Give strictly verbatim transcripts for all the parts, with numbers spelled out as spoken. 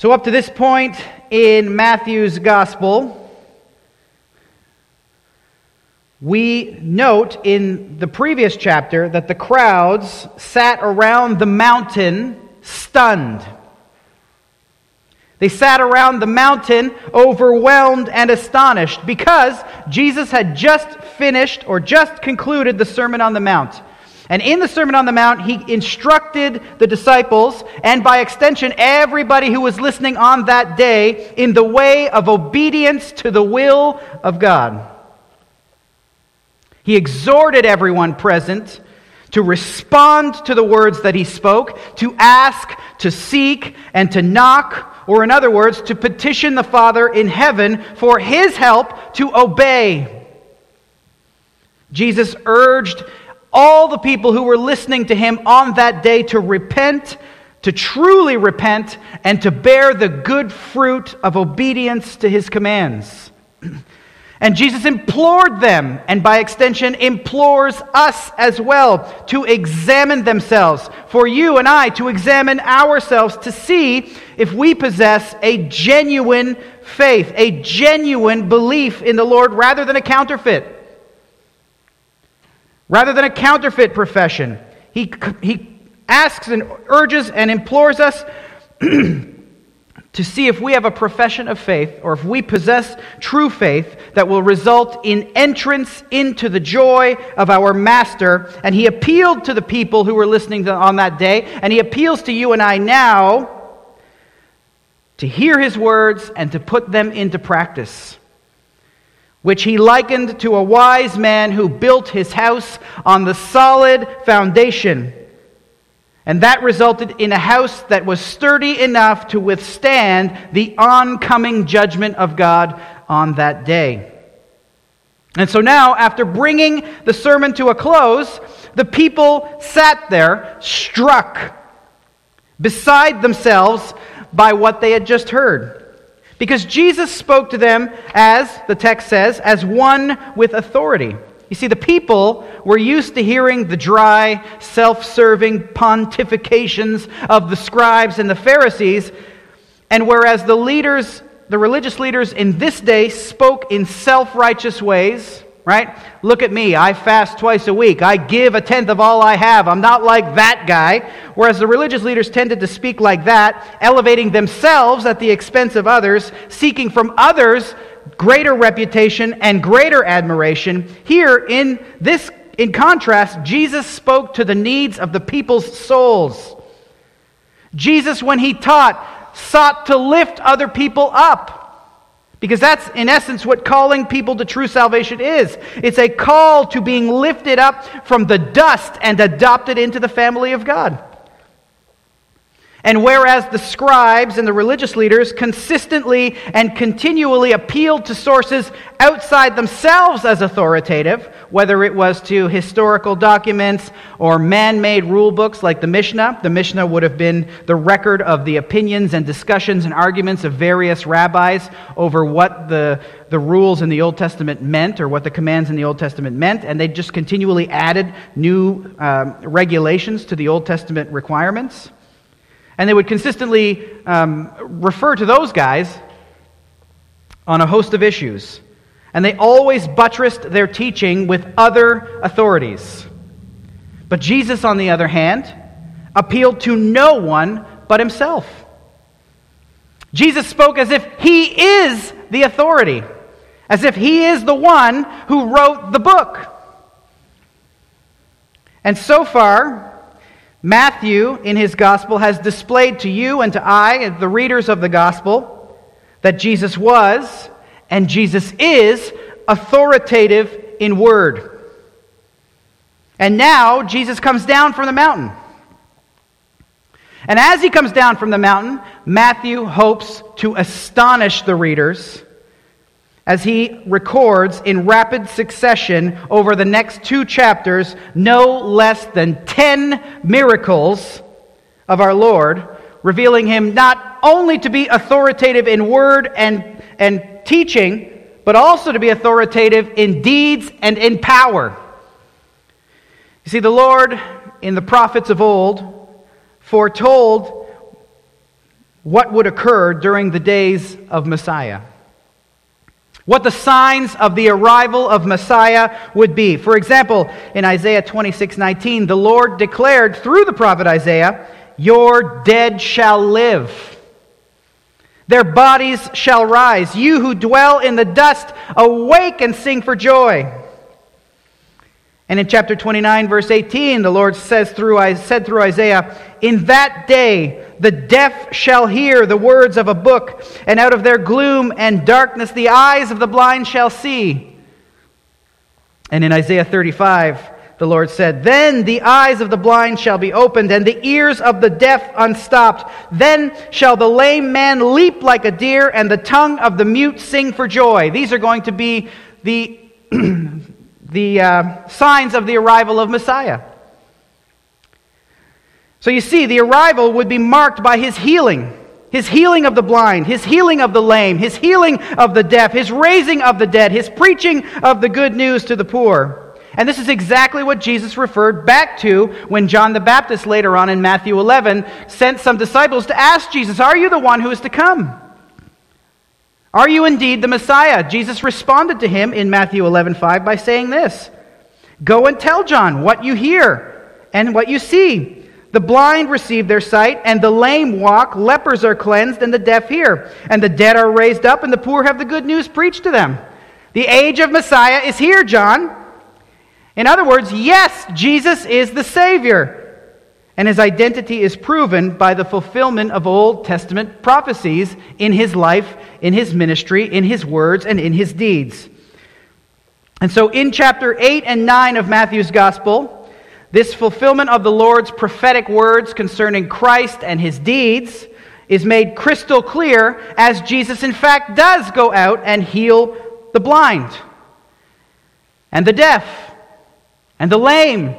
So up to this point in Matthew's Gospel, we note in the previous chapter that the crowds sat around the mountain stunned. They sat around the mountain overwhelmed and astonished because Jesus had just finished or just concluded the Sermon on the Mount. And in the Sermon on the Mount, he instructed the disciples, and by extension, everybody who was listening on that day, in the way of obedience to the will of God. He exhorted everyone present to respond to the words that he spoke, to ask, to seek, and to knock, or in other words, to petition the Father in heaven for his help to obey. Jesus urged all the people who were listening to him on that day to repent, to truly repent, and to bear the good fruit of obedience to his commands. And Jesus implored them, and by extension implores us as well, to examine themselves, for you and I to examine ourselves to see if we possess a genuine faith, a genuine belief in the Lord rather than a counterfeit. Rather than a counterfeit profession, he, he asks and urges and implores us to see if we have a profession of faith or if we possess true faith that will result in entrance into the joy of our Master. And he appealed to the people who were listening to, on that day, and he appeals to you and I now to hear his words and to put them into practice, which he likened to a wise man who built his house on the solid foundation. And that resulted in a house that was sturdy enough to withstand the oncoming judgment of God on that day. And so now, after bringing the sermon to a close, the people sat there, struck, beside themselves by what they had just heard. Because Jesus spoke to them, as the text says, as one with authority. You see, the people were used to hearing the dry, self-serving pontifications of the scribes and the Pharisees, and whereas the leaders, the religious leaders in this day spoke in self-righteous ways, right? Look at me, I fast twice a week, I give a tenth of all I have, I'm not like that guy. Whereas the religious leaders tended to speak like that, elevating themselves at the expense of others, seeking from others greater reputation and greater admiration. Here, in this, in contrast, Jesus spoke to the needs of the people's souls. Jesus, when he taught, sought to lift other people up. Because that's, in essence, what calling people to true salvation is. It's a call to being lifted up from the dust and adopted into the family of God. And whereas the scribes and the religious leaders consistently and continually appealed to sources outside themselves as authoritative, whether it was to historical documents or man-made rule books like the Mishnah. The Mishnah would have been the record of the opinions and discussions and arguments of various rabbis over what the, the rules in the Old Testament meant or what the commands in the Old Testament meant, and they just continually added new um, regulations to the Old Testament requirements. And they would consistently um, refer to those guys on a host of issues. And they always buttressed their teaching with other authorities. But Jesus, on the other hand, appealed to no one but himself. Jesus spoke as if he is the authority, as if he is the one who wrote the book. And so far, Matthew, in his gospel, has displayed to you and to I, the readers of the gospel, that Jesus was and Jesus is authoritative in word. And now Jesus comes down from the mountain. And as he comes down from the mountain, Matthew hopes to astonish the readers as he records in rapid succession over the next two chapters no less than ten miracles of our Lord, revealing him not only to be authoritative in word and, and teaching, but also to be authoritative in deeds and in power. You see, the Lord in the prophets of old foretold what would occur during the days of Messiah. What the signs of the arrival of Messiah would be. For example, in Isaiah twenty-six nineteen, the Lord declared through the prophet Isaiah, "Your dead shall live. Their bodies shall rise. You who dwell in the dust, awake and sing for joy." And in chapter twenty-nine, verse eighteen, the Lord says through I said through Isaiah, "In that day the deaf shall hear the words of a book, and out of their gloom and darkness the eyes of the blind shall see." And in Isaiah thirty-five, the Lord said, "Then the eyes of the blind shall be opened, and the ears of the deaf unstopped. Then shall the lame man leap like a deer, and the tongue of the mute sing for joy." These are going to be the, the uh, signs of the arrival of Messiah. So you see, the arrival would be marked by his healing. His healing of the blind, his healing of the lame, his healing of the deaf, his raising of the dead, his preaching of the good news to the poor. And this is exactly what Jesus referred back to when John the Baptist later on in Matthew eleven sent some disciples to ask Jesus, "Are you the one who is to come? Are you indeed the Messiah?" Jesus responded to him in Matthew eleven five by saying this, "Go and tell John what you hear and what you see. The blind receive their sight, and the lame walk, lepers are cleansed, and the deaf hear. And the dead are raised up, and the poor have the good news preached to them. The age of Messiah is here, John." In other words, yes, Jesus is the Savior, and his identity is proven by the fulfillment of Old Testament prophecies in his life, in his ministry, in his words, and in his deeds. And so in chapter eight and nine of Matthew's Gospel, this fulfillment of the Lord's prophetic words concerning Christ and his deeds is made crystal clear as Jesus in fact does go out and heal the blind and the deaf and the lame,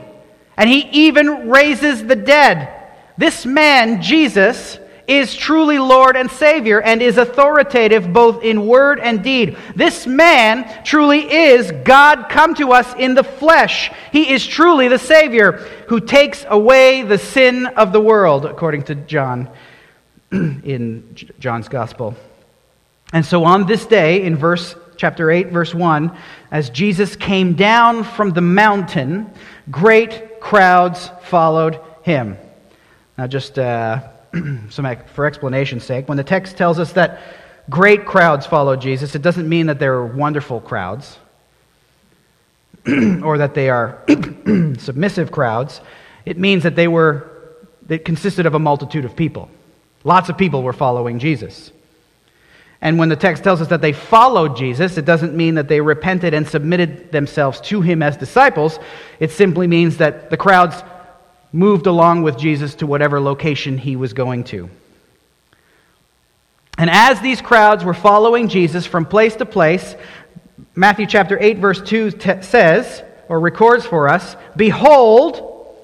and he even raises the dead. This man, Jesus, is truly Lord and Savior and is authoritative both in word and deed. This man truly is God come to us in the flesh. He is truly the Savior who takes away the sin of the world, according to John in John's Gospel. And so on this day, in verse chapter eight, verse one, as Jesus came down from the mountain, great crowds followed him. Now just uh, some for explanation's sake, when the text tells us that great crowds followed Jesus, it doesn't mean that they were wonderful crowds or that they are submissive crowds. It means that they were, it consisted of a multitude of people. Lots of people were following Jesus. And when the text tells us that they followed Jesus, it doesn't mean that they repented and submitted themselves to him as disciples. It simply means that the crowds moved along with Jesus to whatever location he was going to. And as these crowds were following Jesus from place to place, Matthew chapter eight verse two t- says, or records for us, "Behold,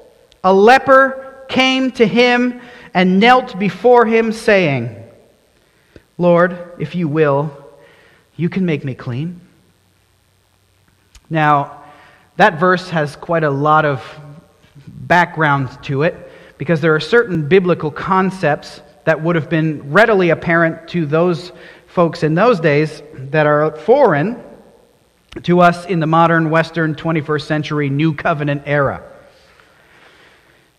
a leper came to him and knelt before him, saying, 'Lord, if you will, you can make me clean.'" Now, that verse has quite a lot of background to it because there are certain biblical concepts that would have been readily apparent to those folks in those days that are foreign to us in the modern Western twenty-first century New Covenant era.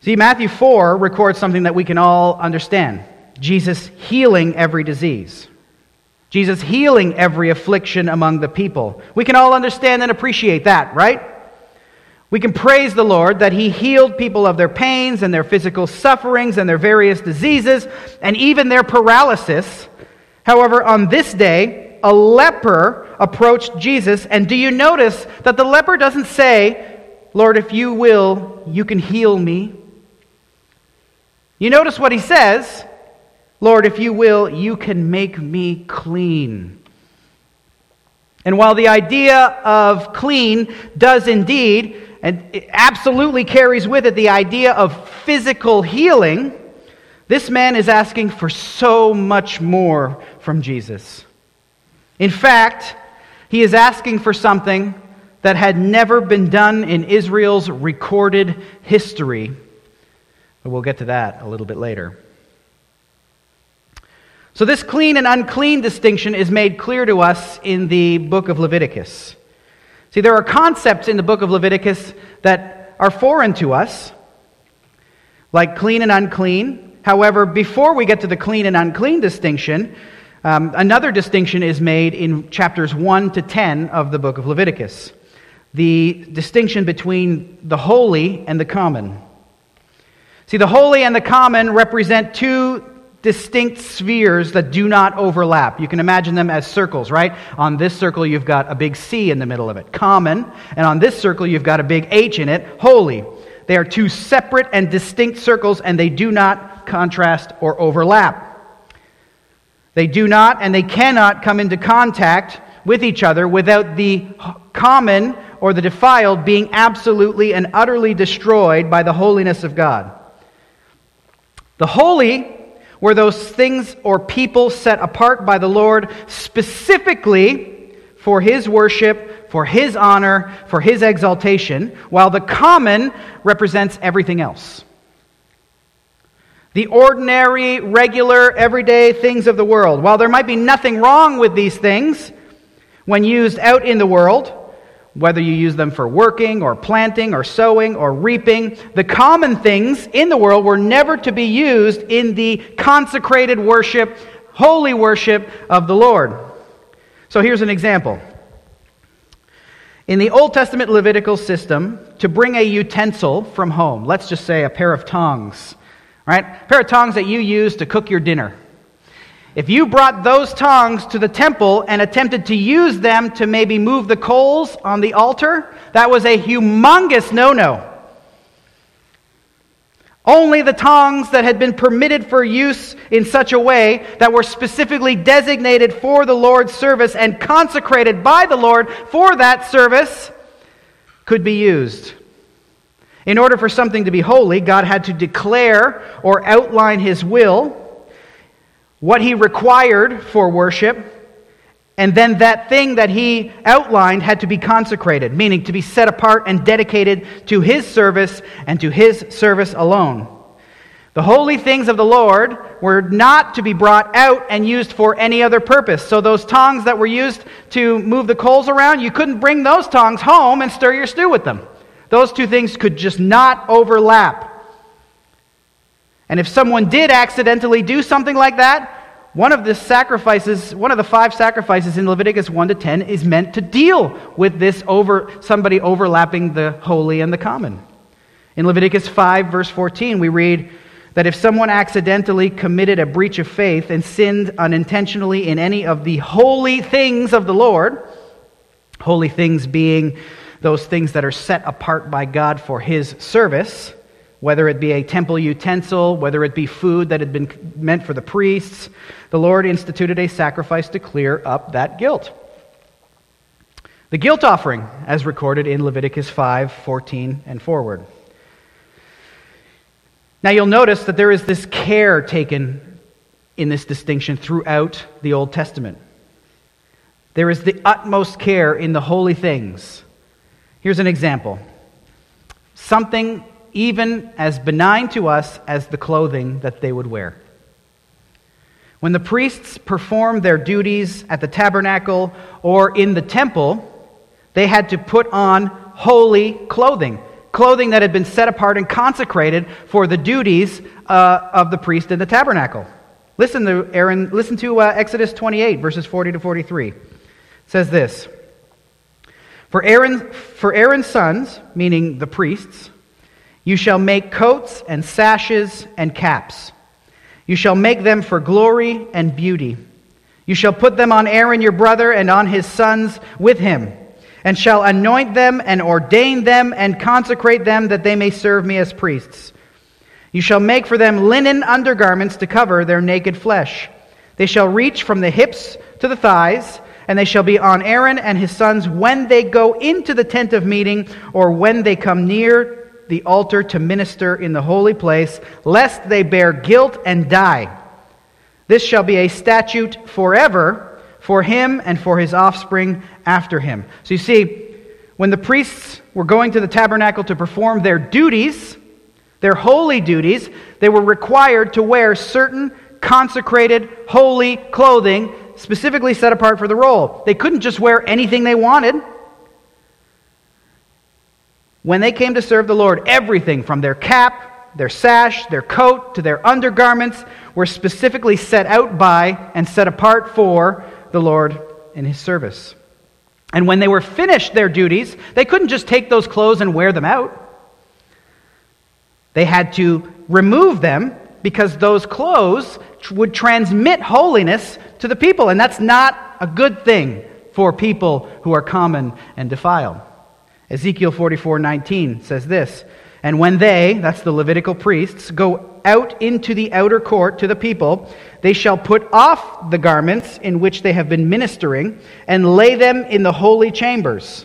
See, Matthew four records something that we can all understand. Jesus healing every disease. Jesus healing every affliction among the people. We can all understand and appreciate that, right? We can praise the Lord that he healed people of their pains and their physical sufferings and their various diseases and even their paralysis. However, on this day, a leper approached Jesus, and do you notice that the leper doesn't say, "Lord, if you will, you can heal me." You notice what he says? "Lord, if you will, you can make me clean." And while the idea of clean does indeed, and it absolutely carries with it the idea of physical healing, this man is asking for so much more from Jesus. In fact, he is asking for something that had never been done in Israel's recorded history. But we'll get to that a little bit later. So this clean and unclean distinction is made clear to us in the book of Leviticus. See, there are concepts in the book of Leviticus that are foreign to us, like clean and unclean. However, before we get to the clean and unclean distinction, um, another distinction is made in chapters one to ten of the book of Leviticus. The distinction between the holy and the common. See, the holy and the common represent two distinct spheres that do not overlap. You can imagine them as circles, right? On this circle, you've got a big C in the middle of it, common. And on this circle, you've got a big H in it, holy. They are two separate and distinct circles, and they do not contrast or overlap. They do not and they cannot come into contact with each other without the common or the defiled being absolutely and utterly destroyed by the holiness of God. The holy were those things or people set apart by the Lord specifically for His worship, for His honor, for His exaltation, while the common represents everything else. The ordinary, regular, everyday things of the world. While there might be nothing wrong with these things when used out in the world, whether you use them for working or planting or sowing or reaping, the common things in the world were never to be used in the consecrated worship, holy worship of the Lord. So here's an example. In the Old Testament Levitical system, to bring a utensil from home, let's just say a pair of tongs, right? A pair of tongs that you use to cook your dinner. If you brought those tongs to the temple and attempted to use them to maybe move the coals on the altar, that was a humongous no-no. Only the tongs that had been permitted for use in such a way that were specifically designated for the Lord's service and consecrated by the Lord for that service could be used. In order for something to be holy, God had to declare or outline His will, what He required for worship, and then that thing that He outlined had to be consecrated, meaning to be set apart and dedicated to His service and to His service alone. The holy things of the Lord were not to be brought out and used for any other purpose. So those tongs that were used to move the coals around, you couldn't bring those tongs home and stir your stew with them. Those two things could just not overlap. And if someone did accidentally do something like that, one of the sacrifices, one of the five sacrifices in Leviticus one to ten is meant to deal with this over somebody overlapping the holy and the common. In Leviticus five, verse fourteen, we read that if someone accidentally committed a breach of faith and sinned unintentionally in any of the holy things of the Lord, holy things being those things that are set apart by God for His service, whether it be a temple utensil, whether it be food that had been meant for the priests, the Lord instituted a sacrifice to clear up that guilt. The guilt offering, as recorded in Leviticus five, fourteen, and forward. Now you'll notice that there is this care taken in this distinction throughout the Old Testament. There is the utmost care in the holy things. Here's an example. Something even as benign to us as the clothing that they would wear. When the priests performed their duties at the tabernacle or in the temple, they had to put on holy clothing, clothing that had been set apart and consecrated for the duties uh, of the priest in the tabernacle. Listen to Aaron. Listen to uh, Exodus twenty-eight, verses forty to forty-three. It says this: For Aaron, for Aaron's sons, meaning the priests, you shall make coats and sashes and caps. You shall make them for glory and beauty. You shall put them on Aaron your brother and on his sons with him, and shall anoint them and ordain them and consecrate them that they may serve me as priests. You shall make for them linen undergarments to cover their naked flesh. They shall reach from the hips to the thighs, and they shall be on Aaron and his sons when they go into the tent of meeting or when they come near the altar to minister in the holy place, lest they bear guilt and die. This shall be a statute forever for him and for his offspring after him. So you see, when the priests were going to the tabernacle to perform their duties, their holy duties, they were required to wear certain consecrated, holy clothing specifically set apart for the role. They couldn't just wear anything they wanted. When they came to serve the Lord, everything from their cap, their sash, their coat, to their undergarments were specifically set out by and set apart for the Lord in His service. And when they were finished their duties, they couldn't just take those clothes and wear them out. They had to remove them because those clothes would transmit holiness to the people, and that's not a good thing for people who are common and defiled. Ezekiel forty-four nineteen says this, "And when they," that's the Levitical priests, "go out into the outer court to the people, they shall put off the garments in which they have been ministering and lay them in the holy chambers.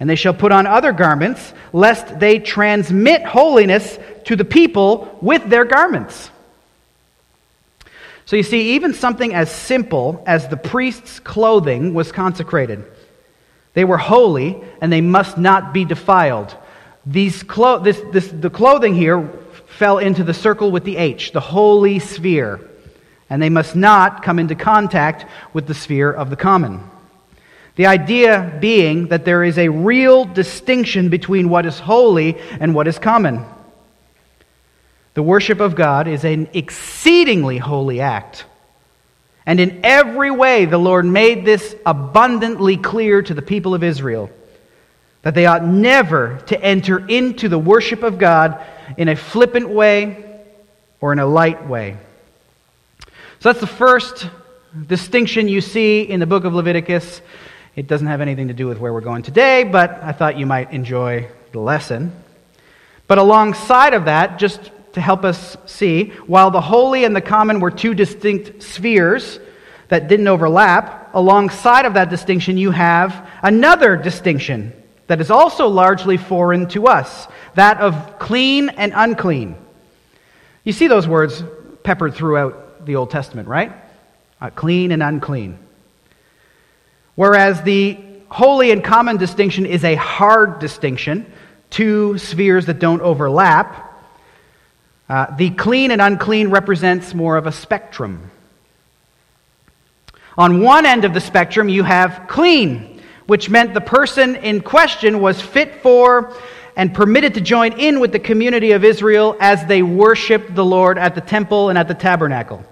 And they shall put on other garments, lest they transmit holiness to the people with their garments." So you see, even something as simple as the priest's clothing was consecrated. They were holy, and they must not be defiled. These clo- this, this, the clothing here fell into the circle with the H, the holy sphere, and they must not come into contact with the sphere of the common. The idea being that there is a real distinction between what is holy and what is common. The worship of God is an exceedingly holy act. And in every way, the Lord made this abundantly clear to the people of Israel, that they ought never to enter into the worship of God in a flippant way or in a light way. So that's the first distinction you see in the book of Leviticus. It doesn't have anything to do with where we're going today, but I thought you might enjoy the lesson. But alongside of that, just to help us see, while the holy and the common were two distinct spheres that didn't overlap, alongside of that distinction you have another distinction that is also largely foreign to us, that of clean and unclean. You see those words peppered throughout the Old Testament, right? Uh, clean and unclean. Whereas the holy and common distinction is a hard distinction, two spheres that don't overlap, uh, the clean and unclean represents more of a spectrum. On one end of the spectrum, you have clean, which meant the person in question was fit for and permitted to join in with the community of Israel as they worshiped the Lord at the temple and at the tabernacle.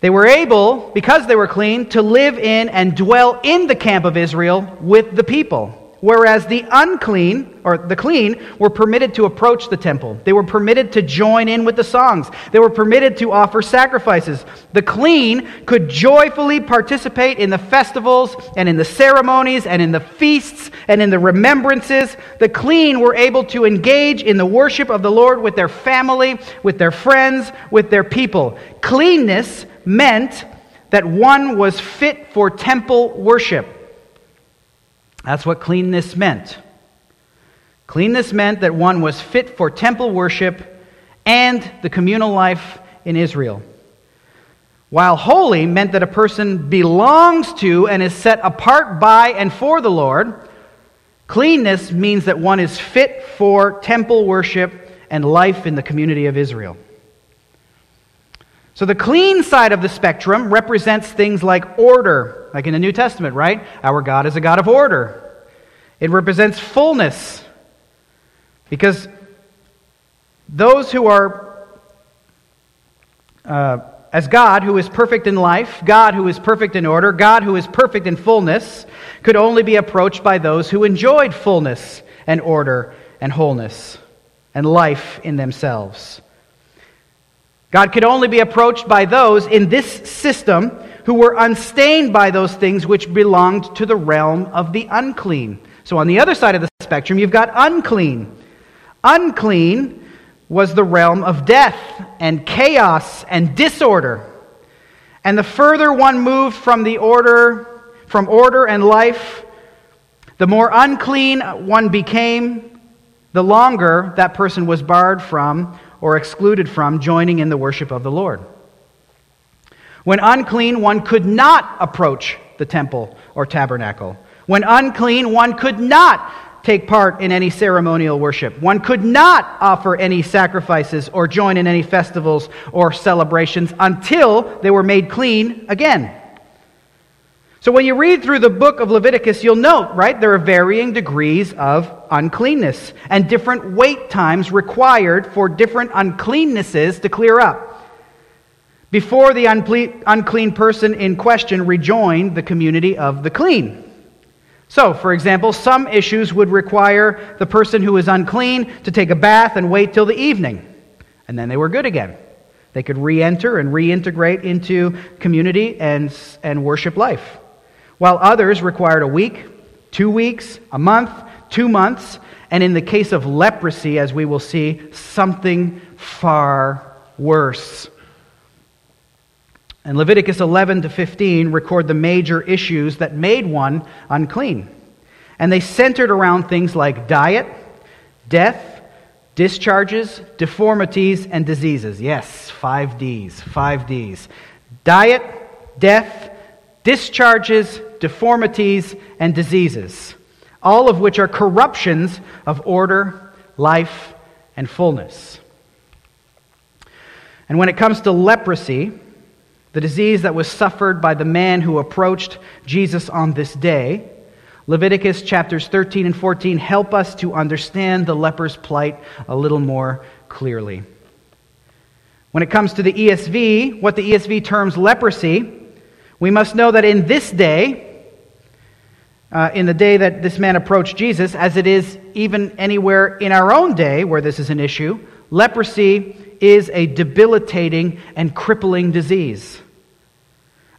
They were able, because they were clean, to live in and dwell in the camp of Israel with the people. Whereas the unclean, or the clean, were permitted to approach the temple. They were permitted to join in with the songs. They were permitted to offer sacrifices. The clean could joyfully participate in the festivals and in the ceremonies and in the feasts and in the remembrances. The clean were able to engage in the worship of the Lord with their family, with their friends, with their people. Cleanness meant that one was fit for temple worship. That's what cleanness meant. Cleanness meant that one was fit for temple worship and the communal life in Israel. While holy meant that a person belongs to and is set apart by and for the Lord, cleanness means that one is fit for temple worship and life in the community of Israel. So the clean side of the spectrum represents things like order, like in the New Testament, right? Our God is a God of order. It represents fullness, because those who are, uh, as God who is perfect in life, God who is perfect in order, God who is perfect in fullness, could only be approached by those who enjoyed fullness and order and wholeness and life in themselves. God could only be approached by those in this system who were unstained by those things which belonged to the realm of the unclean. So on the other side of the spectrum, you've got unclean. Unclean was the realm of death and chaos and disorder. And the further one moved from the order, from order and life, the more unclean one became, the longer that person was barred from or excluded from joining in the worship of the Lord. When unclean, one could not approach the temple or tabernacle. When unclean, one could not take part in any ceremonial worship. One could not offer any sacrifices or join in any festivals or celebrations until they were made clean again. So when you read through the book of Leviticus, you'll note, right, there are varying degrees of uncleanness and different wait times required for different uncleannesses to clear up before the unclean person in question rejoined the community of the clean. So, for example, some issues would require the person who is unclean to take a bath and wait till the evening, and then they were good again. They could re-enter and reintegrate into community and, and worship life. While others required a week, two weeks, a month, two months, and in the case of leprosy, as we will see, something far worse. And Leviticus eleven to fifteen record the major issues that made one unclean. And they centered around things like diet, death, discharges, deformities, and diseases. Yes, five Ds, five Ds. Diet, death, discharges, deformities, and diseases, all of which are corruptions of order, life, and fullness. And when it comes to leprosy, the disease that was suffered by the man who approached Jesus on this day, Leviticus chapters thirteen and fourteen help us to understand the leper's plight a little more clearly. When it comes to the E S V, what the E S V terms leprosy, we must know that in this day, Uh, in the day that this man approached Jesus, as it is even anywhere in our own day where this is an issue, leprosy is a debilitating and crippling disease.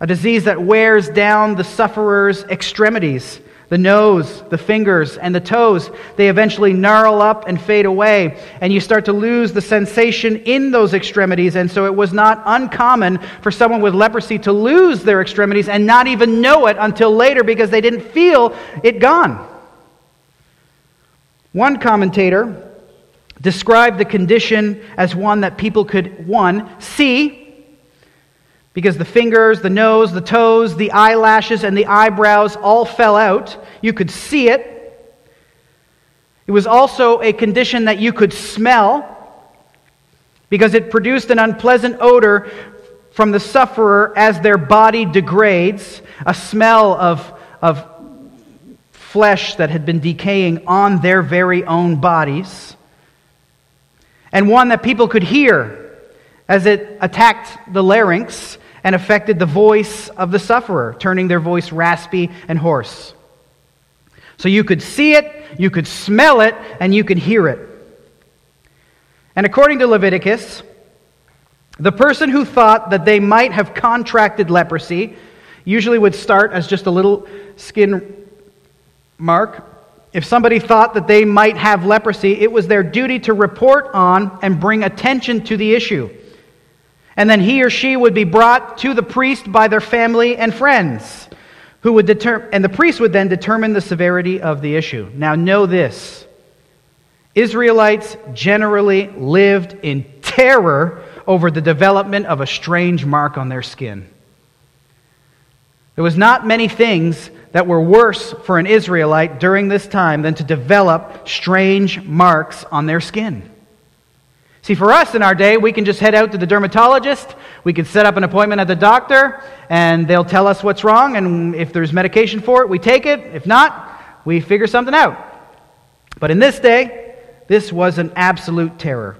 A disease that wears down the sufferer's extremities, the nose, the fingers, and the toes. They eventually gnarl up and fade away, and you start to lose the sensation in those extremities, and so it was not uncommon for someone with leprosy to lose their extremities and not even know it until later because they didn't feel it gone. One commentator described the condition as one that people could, one, see, because the fingers, the nose, the toes, the eyelashes, and the eyebrows all fell out. You could see it. It was also a condition that you could smell because it produced an unpleasant odor from the sufferer as their body degrades, a smell of, of flesh that had been decaying on their very own bodies, and one that people could hear as it attacked the larynx and affected the voice of the sufferer, turning their voice raspy and hoarse. So you could see it, you could smell it, and you could hear it. And according to Leviticus, the person who thought that they might have contracted leprosy usually would start as just a little skin mark. If somebody thought that they might have leprosy, it was their duty to report on and bring attention to the issue. And then he or she would be brought to the priest by their family and friends, who would determine, and the priest would then determine the severity of the issue. Now know this, Israelites generally lived in terror over the development of a strange mark on their skin. There was not many things that were worse for an Israelite during this time than to develop strange marks on their skin. See, for us in our day, we can just head out to the dermatologist, we can set up an appointment at the doctor, and they'll tell us what's wrong, and if there's medication for it, we take it. If not, we figure something out. But in this day, this was an absolute terror.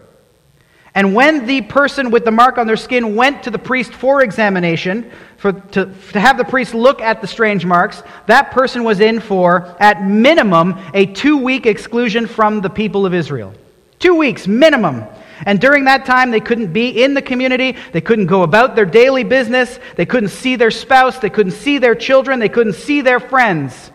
And when the person with the mark on their skin went to the priest for examination, for to, to have the priest look at the strange marks, that person was in for, at minimum, a two-week exclusion from the people of Israel. Two weeks, minimum. And during that time, they couldn't be in the community. They couldn't go about their daily business. They couldn't see their spouse. They couldn't see their children. They couldn't see their friends.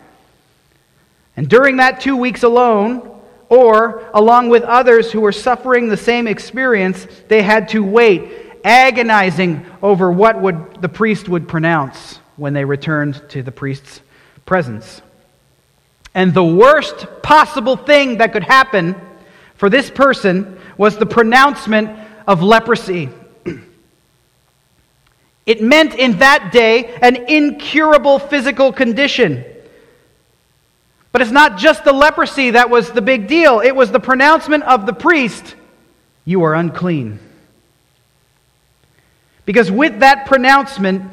And during that two weeks alone, or along with others who were suffering the same experience, they had to wait, agonizing over what would the priest would pronounce when they returned to the priest's presence. And the worst possible thing that could happen for this person was the pronouncement of leprosy. It meant in that day an incurable physical condition. But it's not just the leprosy that was the big deal. It was the pronouncement of the priest, you are unclean. Because with that pronouncement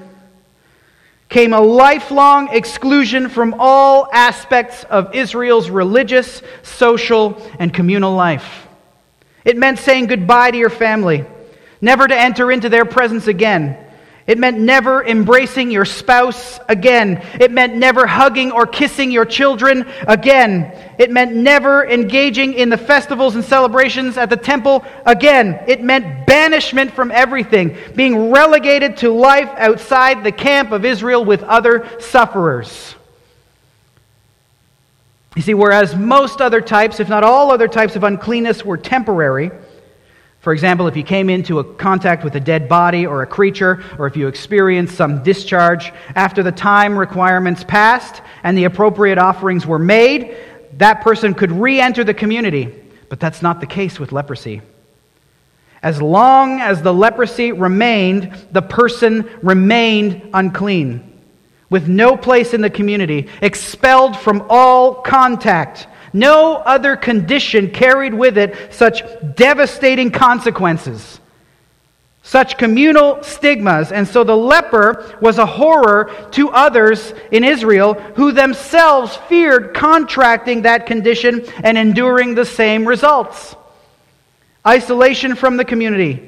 came a lifelong exclusion from all aspects of Israel's religious, social, and communal life. It meant saying goodbye to your family, never to enter into their presence again. It meant never embracing your spouse again. It meant never hugging or kissing your children again. It meant never engaging in the festivals and celebrations at the temple again. It meant banishment from everything, being relegated to life outside the camp of Israel with other sufferers. You see, whereas most other types, if not all other types of uncleanness were temporary. For example, if you came into a contact with a dead body or a creature, or if you experienced some discharge, after the time requirements passed and the appropriate offerings were made, that person could re-enter the community. But that's not the case with leprosy. As long as the leprosy remained, the person remained unclean, with no place in the community, expelled from all contact. No other condition carried with it such devastating consequences, such communal stigmas. And so the leper was a horror to others in Israel who themselves feared contracting that condition and enduring the same results. Isolation from the community,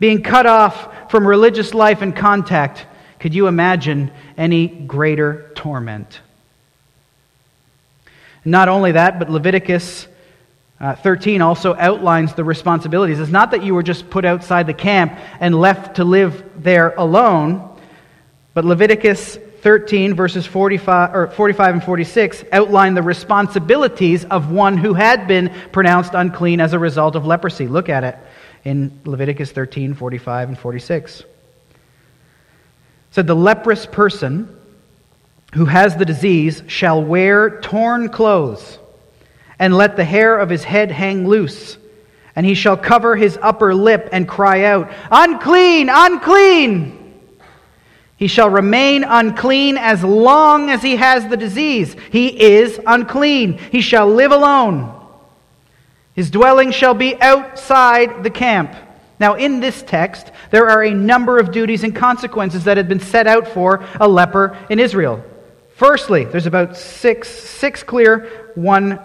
being cut off from religious life and contact. Could you imagine any greater torment? Not only that, but Leviticus uh, thirteen also outlines the responsibilities. It's not that you were just put outside the camp and left to live there alone, but Leviticus thirteen, verses forty-five, or forty-five and forty-six outline the responsibilities of one who had been pronounced unclean as a result of leprosy. Look at it in Leviticus thirteen, forty-five and forty-six. It said, the leprous person who has the disease shall wear torn clothes, and let the hair of his head hang loose, and he shall cover his upper lip and cry out, unclean, unclean! He shall remain unclean as long as he has the disease. He is unclean. He shall live alone. His dwelling shall be outside the camp. Now, in this text, there are a number of duties and consequences that had been set out for a leper in Israel. Firstly, there's about six, six clear, one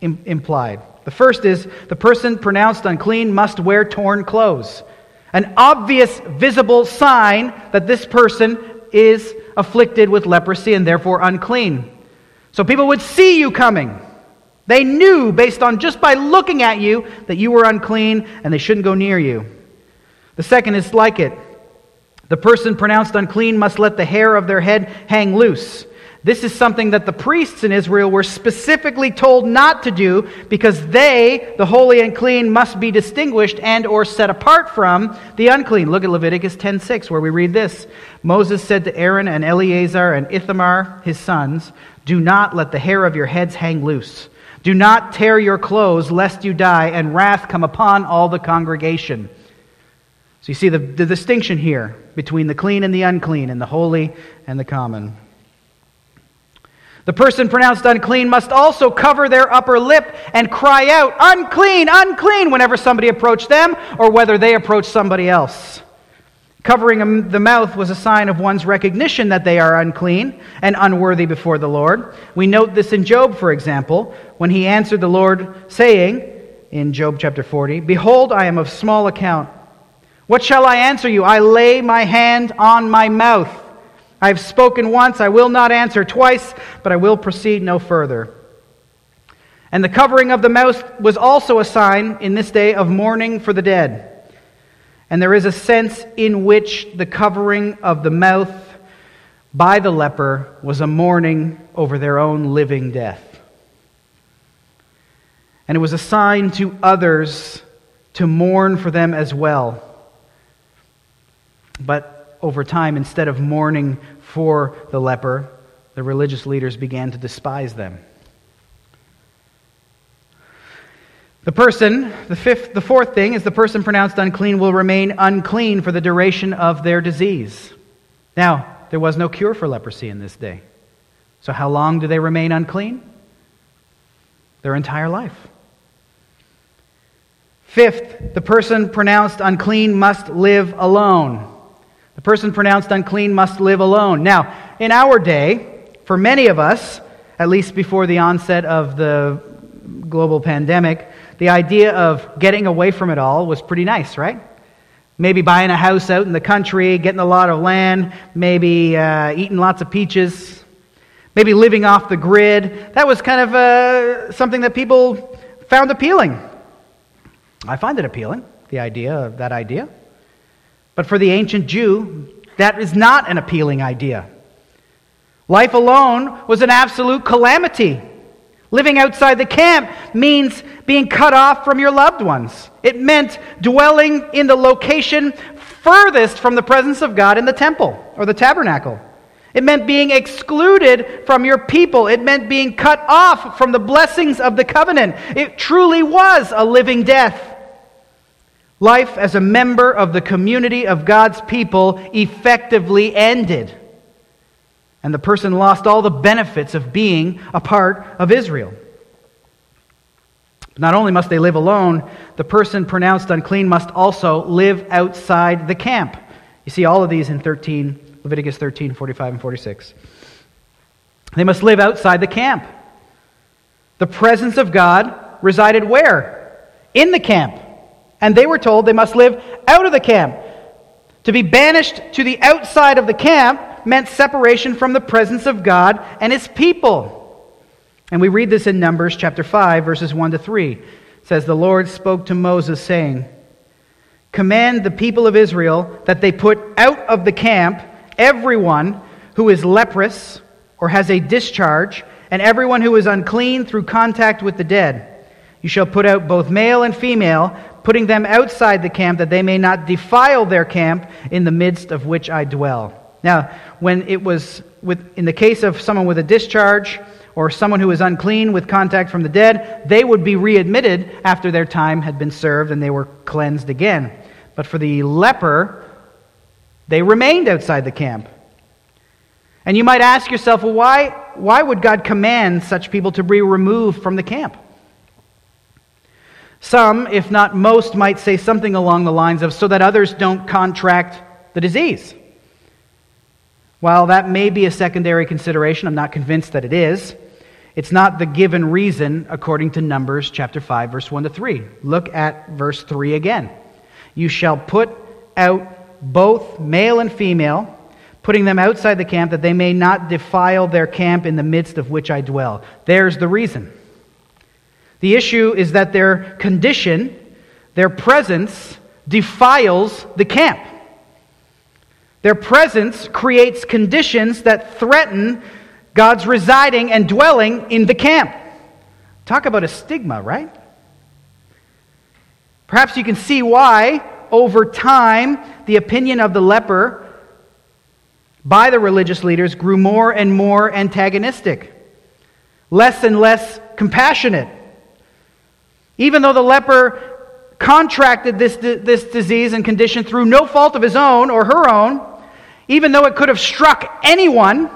im- implied. The first is, the person pronounced unclean must wear torn clothes. An obvious, visible sign that this person is afflicted with leprosy and therefore unclean. So people would see you coming. They knew, based on just by looking at you, that you were unclean and they shouldn't go near you. The second is like it. The person pronounced unclean must let the hair of their head hang loose. This is something that the priests in Israel were specifically told not to do because they, the holy and clean, must be distinguished and or set apart from the unclean. Look at Leviticus ten six, where we read this. Moses said to Aaron and Eleazar and Ithamar, his sons, do not let the hair of your heads hang loose. Do not tear your clothes, lest you die, and wrath come upon all the congregation. So you see the, the distinction here between the clean and the unclean, and the holy and the common. The person pronounced unclean must also cover their upper lip and cry out, unclean, unclean, whenever somebody approached them, or whether they approached somebody else. Covering the mouth was a sign of one's recognition that they are unclean and unworthy before the Lord. We note this in Job, for example, when he answered the Lord, saying, in Job chapter forty, behold, I am of small account. What shall I answer you? I lay my hand on my mouth. I have spoken once, I will not answer twice, but I will proceed no further. And the covering of the mouth was also a sign in this day of mourning for the dead. And there is a sense in which the covering of the mouth by the leper was a mourning over their own living death. And it was a sign to others to mourn for them as well. But over time, instead of mourning for the leper, the religious leaders began to despise them. The person, the fifth, the fourth thing is the person pronounced unclean will remain unclean for the duration of their disease. Now, there was no cure for leprosy in this day. So how long do they remain unclean? their entire life. Fifth, the person pronounced unclean must live alone. The person pronounced unclean must live alone. Now, in our day, for many of us, at least before the onset of the global pandemic, the idea of getting away from it all was pretty nice, right? Maybe buying a house out in the country, getting a lot of land, maybe uh, eating lots of peaches, maybe living off the grid. That was kind of uh, something that people found appealing. I find it appealing, the idea of that idea. But for the ancient Jew, that is not an appealing idea. Life alone was an absolute calamity. Living outside the camp means being cut off from your loved ones. It meant dwelling in the location furthest from the presence of God in the temple or the tabernacle. It meant being excluded from your people. It meant being cut off from the blessings of the covenant. It truly was a living death. Life as a member of the community of God's people effectively ended. And the person lost all the benefits of being a part of Israel. Not only must they live alone, the person pronounced unclean must also live outside the camp. You see all of these in thirteen, Leviticus thirteen, forty-five and forty-six. They must live outside the camp. The presence of God resided where? In the camp. And they were told they must live out of the camp. To be banished to the outside of the camp meant separation from the presence of God and His people. And we read this in Numbers chapter five, verses one to three. It says, "The Lord spoke to Moses, saying, 'Command the people of Israel that they put out of the camp everyone who is leprous or has a discharge, and everyone who is unclean through contact with the dead. You shall put out both male and female, putting them outside the camp, that they may not defile their camp in the midst of which I dwell.'" Now, when it was with, in the case of someone with a discharge or someone who is unclean with contact from the dead, they would be readmitted after their time had been served and they were cleansed again. But for the leper, they remained outside the camp. And you might ask yourself, well, why, why would God command such people to be removed from the camp? Some, if not most, might say something along the lines of, so that others don't contract the disease. While that may be a secondary consideration, I'm not convinced that it is. It's not the given reason according to Numbers chapter five, verse one to three. Look at verse three again. "You shall put out both male and female, putting them outside the camp, that they may not defile their camp in the midst of which I dwell." There's the reason. The issue is that their condition, their presence, defiles the camp. Their presence creates conditions that threaten God's residing and dwelling in the camp. Talk about a stigma, right? Perhaps you can see why, over time, the opinion of the leper by the religious leaders grew more and more antagonistic, less and less compassionate. Even though the leper contracted this, this disease and condition through no fault of his own or her own, even though it could have struck anyone,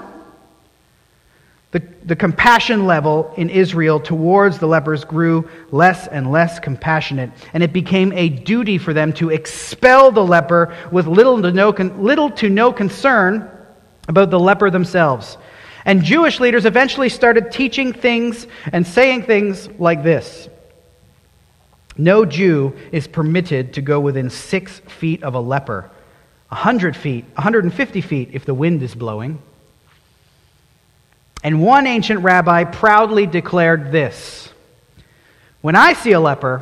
the, the compassion level in Israel towards the lepers grew less and less compassionate, and it became a duty for them to expel the leper with little to no, little to no concern about the leper themselves. And Jewish leaders eventually started teaching things and saying things like this: "No Jew is permitted to go within six feet of a leper, a hundred feet, one hundred fifty feet if the wind is blowing." And one ancient rabbi proudly declared this: "When I see a leper,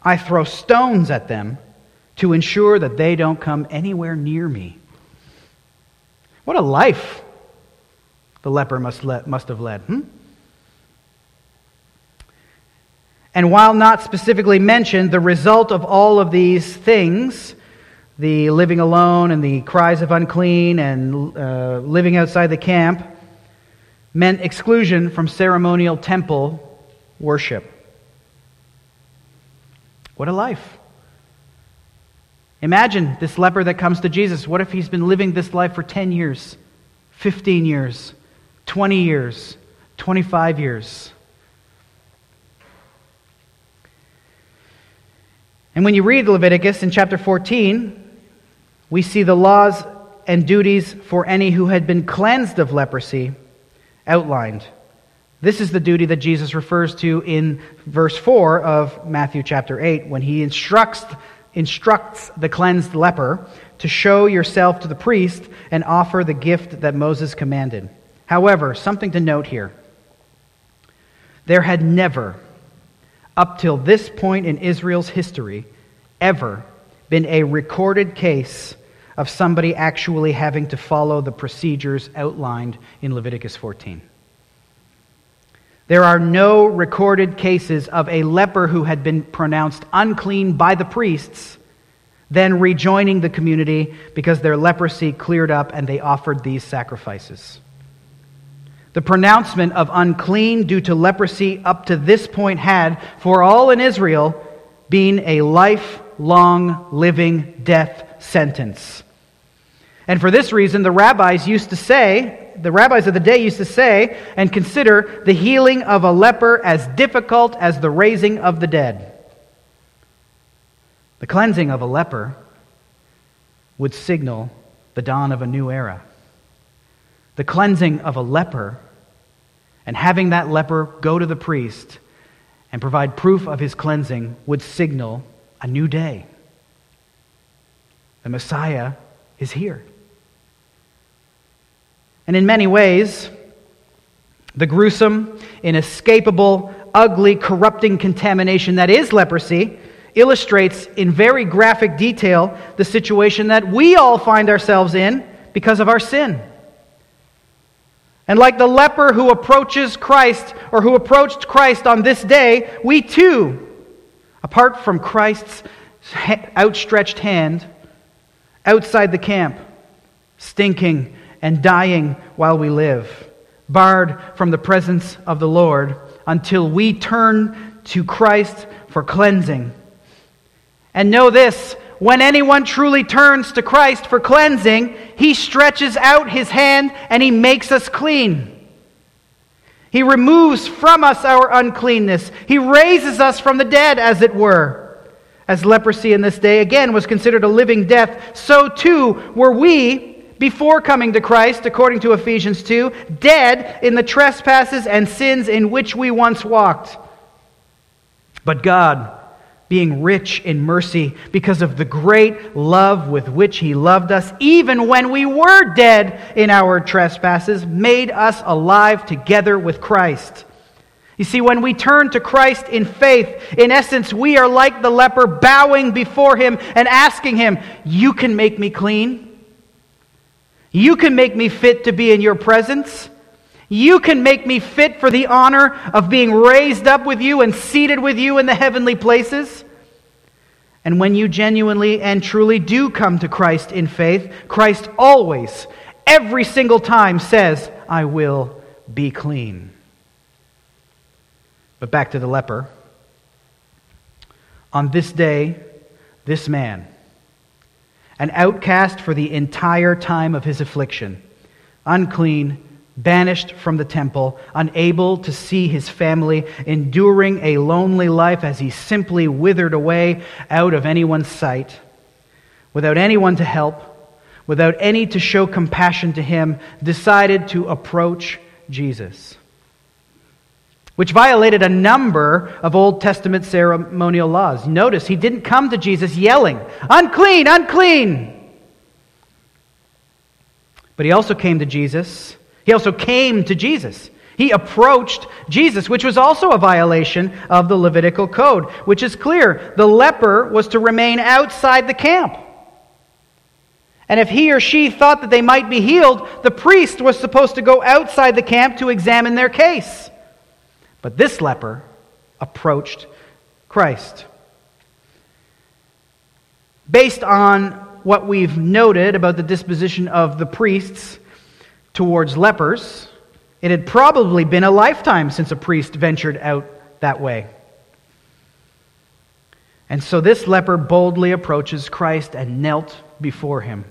I throw stones at them to ensure that they don't come anywhere near me." What a life the leper must, le- must have led, hmm? And while not specifically mentioned, the result of all of these things, the living alone and the cries of unclean and uh, living outside the camp, meant exclusion from ceremonial temple worship. What a life. Imagine this leper that comes to Jesus. What if he's been living this life for ten years, fifteen years, twenty years, twenty-five years? And when you read Leviticus in chapter fourteen, we see the laws and duties for any who had been cleansed of leprosy outlined. This is the duty that Jesus refers to in verse four of Matthew chapter eight, when he instructs instructs the cleansed leper to show yourself to the priest and offer the gift that Moses commanded. However, something to note here. There had never, up till this point in Israel's history, ever been a recorded case of somebody actually having to follow the procedures outlined in Leviticus fourteen. There are no recorded cases of a leper who had been pronounced unclean by the priests, then rejoining the community because their leprosy cleared up and they offered these sacrifices. The pronouncement of unclean due to leprosy up to this point had, for all in Israel, been a lifelong living death sentence. And for this reason, the rabbis used to say, the rabbis of the day used to say and consider the healing of a leper as difficult as the raising of the dead. The cleansing of a leper would signal the dawn of a new era. The cleansing of a leper and having that leper go to the priest and provide proof of his cleansing would signal a new day. The Messiah is here. And in many ways, the gruesome, inescapable, ugly, corrupting contamination that is leprosy illustrates in very graphic detail the situation that we all find ourselves in because of our sin. And like the leper who approaches Christ, or who approached Christ on this day, we too, apart from Christ's outstretched hand, outside the camp, stinking and dying while we live, barred from the presence of the Lord until we turn to Christ for cleansing. And know this, when anyone truly turns to Christ for cleansing, he stretches out his hand and he makes us clean. He removes from us our uncleanness. He raises us from the dead, as it were. As leprosy in this day again was considered a living death, so too were we, before coming to Christ, according to Ephesians two, dead in the trespasses and sins in which we once walked. But God, being rich in mercy, because of the great love with which he loved us, even when we were dead in our trespasses, made us alive together with Christ. You see, when we turn to Christ in faith, in essence, we are like the leper, bowing before him and asking him, "You can make me clean. You can make me fit to be in your presence. You can make me fit for the honor of being raised up with you and seated with you in the heavenly places." And when you genuinely and truly do come to Christ in faith, Christ always, every single time, says, "I will be clean." But back to the leper. On this day, this man, an outcast for the entire time of his affliction, unclean, banished from the temple, unable to see his family, enduring a lonely life as he simply withered away out of anyone's sight, without anyone to help, without any to show compassion to him, decided to approach Jesus, which violated a number of Old Testament ceremonial laws. Notice, he didn't come to Jesus yelling, "Unclean, unclean!" But he also came to Jesus. He also came to Jesus. He approached Jesus, which was also a violation of the Levitical code, which is clear. The leper was to remain outside the camp. And if he or she thought that they might be healed, the priest was supposed to go outside the camp to examine their case. But this leper approached Christ. Based on what we've noted about the disposition of the priests towards lepers, it had probably been a lifetime since a priest ventured out that way. And so this leper boldly approaches Christ and knelt before him.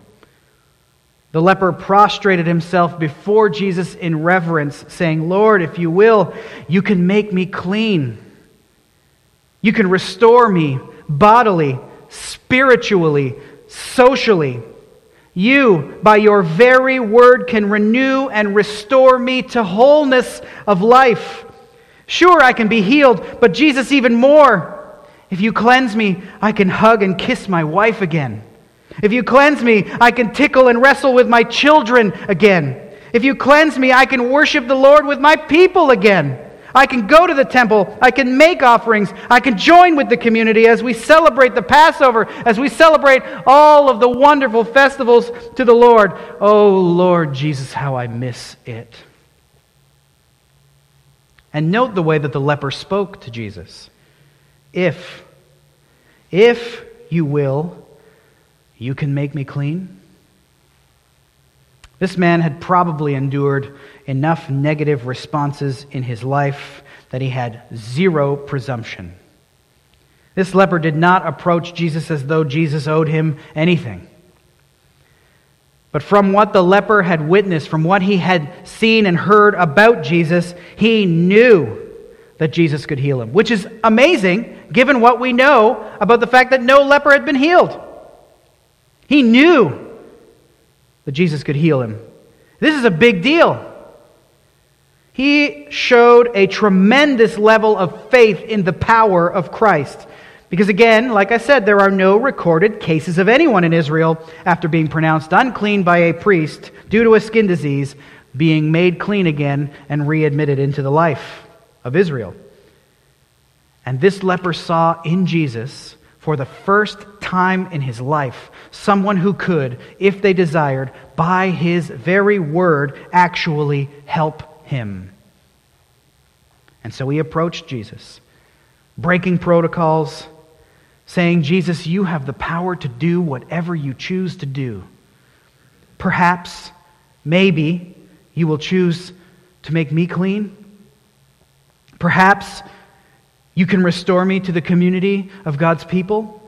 The leper prostrated himself before Jesus in reverence, saying, "Lord, if you will, you can make me clean. You can restore me. bodily, spiritually, socially. You, by your very word, can renew and restore me to wholeness of life. Sure, I can be healed, but Jesus, even more. If you cleanse me, I can hug and kiss my wife again. If you cleanse me, I can tickle and wrestle with my children again. If you cleanse me, I can worship the Lord with my people again. I can go to the temple. I can make offerings. I can join with the community as we celebrate the Passover, as we celebrate all of the wonderful festivals to the Lord. Oh, Lord Jesus, how I miss it. And note the way that the leper spoke to Jesus. If, if you will, you can make me clean. This man had probably endured enough negative responses in his life that he had zero presumption. This leper did not approach Jesus as though Jesus owed him anything. But from what the leper had witnessed, from what he had seen and heard about Jesus, he knew that Jesus could heal him, which is amazing given what we know about the fact that no leper had been healed. He knew that Jesus could heal him. This is a big deal. He showed a tremendous level of faith in the power of Christ. Because again, like I said, there are no recorded cases of anyone in Israel after being pronounced unclean by a priest due to a skin disease being made clean again and readmitted into the life of Israel. And this leper saw in Jesus, for the first time in his life, someone who could, if they desired, by his very word, actually help him. And so he approached Jesus, breaking protocols, saying, Jesus, you have the power to do whatever you choose to do. Perhaps, maybe, you will choose to make me clean. Perhaps you can restore me to the community of God's people.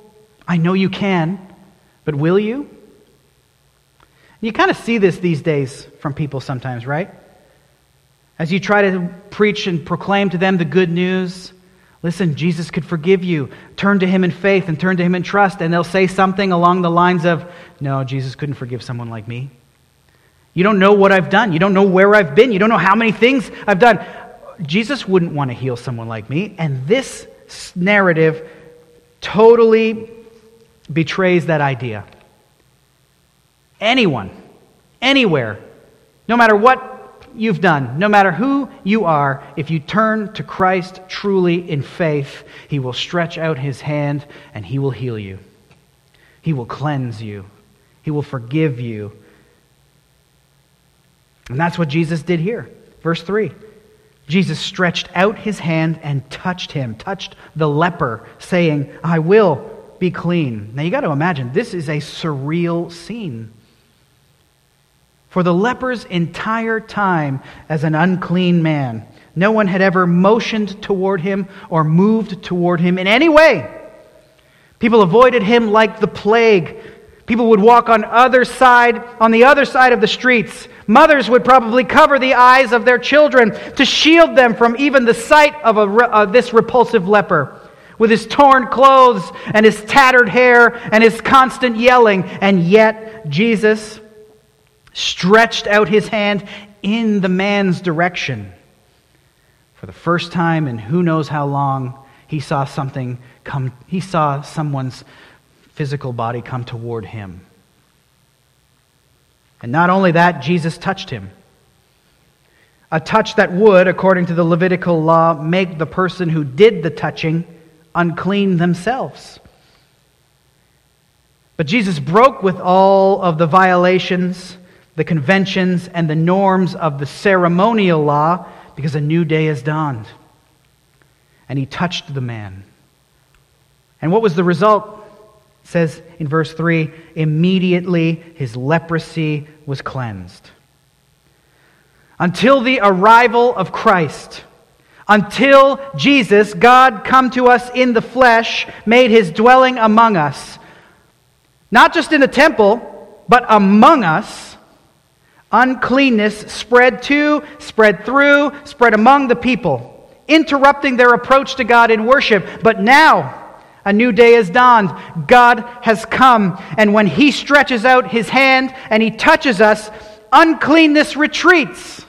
I know you can, but will you? You kind of see this these days from people sometimes, right? As you try to preach and proclaim to them the good news, listen, Jesus could forgive you. Turn to him in faith and turn to him in trust, and they'll say something along the lines of, no, Jesus couldn't forgive someone like me. You don't know what I've done. You don't know where I've been. You don't know how many things I've done. Jesus wouldn't want to heal someone like me. And this narrative totally betrays that idea. Anyone, anywhere, no matter what you've done, no matter who you are, if you turn to Christ truly in faith, he will stretch out his hand and he will heal you. He will cleanse you. He will forgive you. And that's what Jesus did here. Verse three. Jesus stretched out his hand and touched him, touched the leper, saying, I will be clean. Now you got to imagine, this is a surreal scene. For the leper's entire time as an unclean man, no one had ever motioned toward him or moved toward him in any way. People avoided him like the plague. People would walk on other side, on the other side of the streets. Mothers would probably cover the eyes of their children to shield them from even the sight of a, uh, this repulsive leper with his torn clothes and his tattered hair and his constant yelling. And yet Jesus stretched out his hand in the man's direction. For the first time in who knows how long, he saw something come, he saw someone's physical body come toward him. And not only that, Jesus touched him. A touch that would, according to the Levitical law, make the person who did the touching unclean themselves. But Jesus broke with all of the violations, the conventions, and the norms of the ceremonial law because a new day has dawned. And he touched the man. And what was the result? It says in verse three, immediately his leprosy was cleansed. Until the arrival of Christ, until Jesus, God come to us in the flesh, made his dwelling among us, not just in the temple, but among us, uncleanness spread to, spread through, spread among the people, interrupting their approach to God in worship. But now, A new day has dawned. God has come. And when he stretches out his hand and he touches us, uncleanness retreats.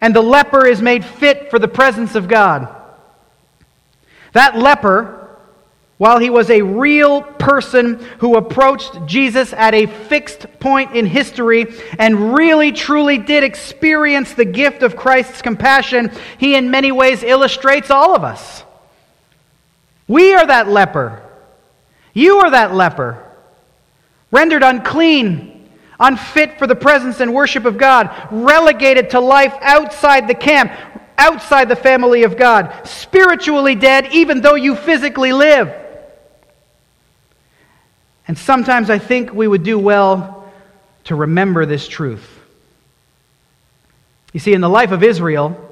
And the leper is made fit for the presence of God. That leper, while he was a real person who approached Jesus at a fixed point in history and really truly did experience the gift of Christ's compassion, he in many ways illustrates all of us. We are that leper. You are that leper, rendered unclean, unfit for the presence and worship of God, relegated to life outside the camp, outside the family of God, spiritually dead even though you physically live. And sometimes I think we would do well to remember this truth. You see, in the life of Israel,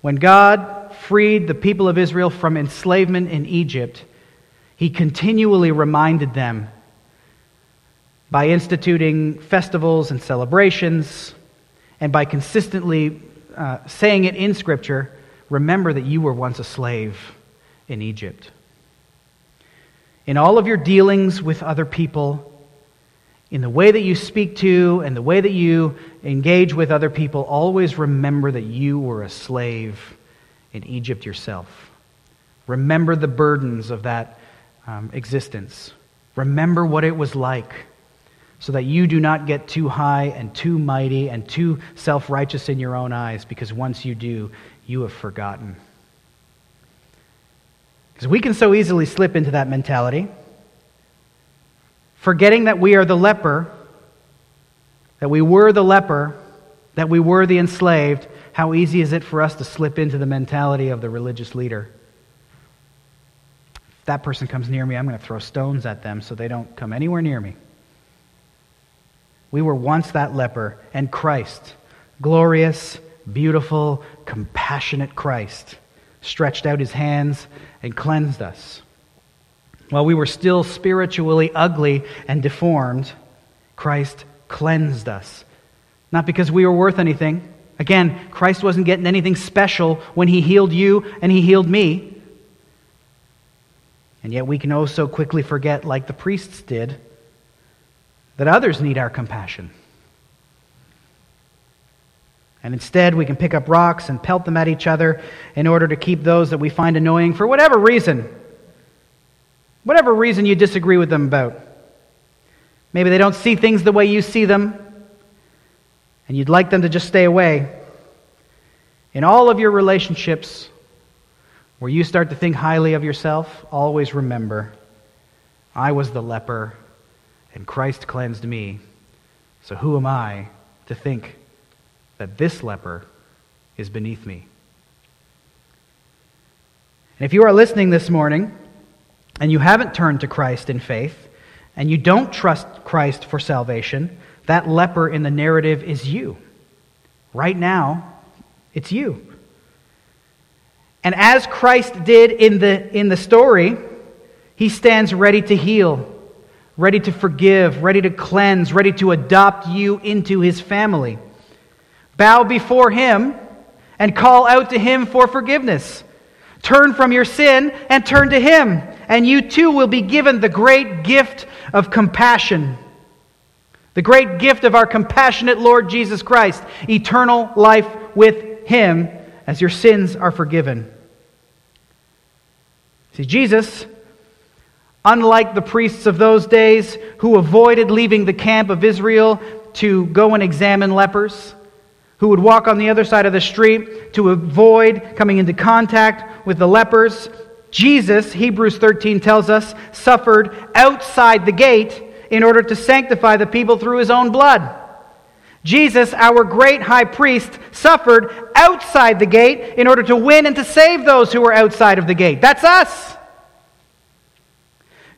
when God freed the people of Israel from enslavement in Egypt, he continually reminded them by instituting festivals and celebrations and by consistently uh, saying it in Scripture, remember that you were once a slave in Egypt. In all of your dealings with other people, in the way that you speak to and the way that you engage with other people, always remember that you were a slave in Egypt yourself. Remember the burdens of that um, existence. Remember what it was like, so that you do not get too high and too mighty and too self-righteous in your own eyes, because once you do, you have forgotten. Because we can so easily slip into that mentality, forgetting that we are the leper, that we were the leper, that we were the enslaved. How easy is it for us to slip into the mentality of the religious leader? If that person comes near me, I'm going to throw stones at them so they don't come anywhere near me. We were once that leper, and Christ, glorious, beautiful, compassionate Christ, stretched out his hands and cleansed us. While we were still spiritually ugly and deformed, Christ cleansed us. Not because we were worth anything. Again, Christ wasn't getting anything special when he healed you and he healed me. And yet we can oh so quickly forget, like the priests did, that others need our compassion. And instead we can pick up rocks and pelt them at each other in order to keep those that we find annoying for whatever reason. Whatever reason you disagree with them about. Maybe they don't see things the way you see them, and you'd like them to just stay away. In all of your relationships where you start to think highly of yourself, always remember, I was the leper and Christ cleansed me. So who am I to think that this leper is beneath me? And if you are listening this morning and you haven't turned to Christ in faith and you don't trust Christ for salvation, that leper in the narrative is you. Right now, it's you. And as Christ did in the, in the story, he stands ready to heal, ready to forgive, ready to cleanse, ready to adopt you into his family. Bow before him and call out to him for forgiveness. Turn from your sin and turn to him, and you too will be given the great gift of compassion. The great gift of our compassionate Lord Jesus Christ, eternal life with him as your sins are forgiven. See, Jesus, unlike the priests of those days who avoided leaving the camp of Israel to go and examine lepers, who would walk on the other side of the street to avoid coming into contact with the lepers, Jesus, Hebrews thirteen tells us, suffered outside the gate in order to sanctify the people through his own blood. Jesus, our great high priest, suffered outside the gate in order to win and to save those who were outside of the gate. That's us.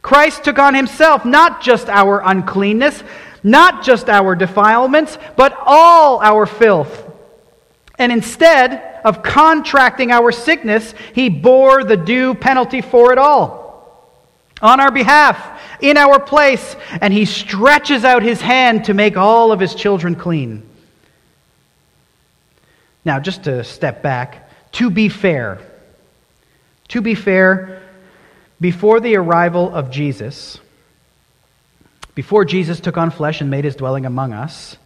Christ took on himself not just our uncleanness, not just our defilements, but all our filth. And instead of contracting our sickness, he bore the due penalty for it all, on our behalf, in our place, and he stretches out his hand to make all of his children clean. Now, just to step back, to be fair, to be fair, Before the arrival of Jesus, before Jesus took on flesh and made his dwelling among us,